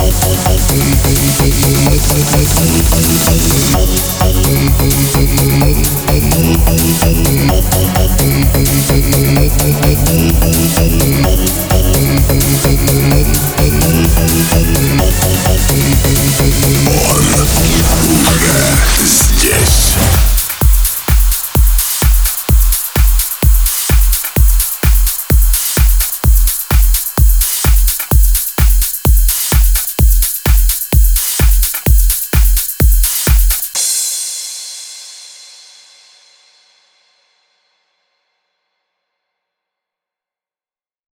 Он уже здесь.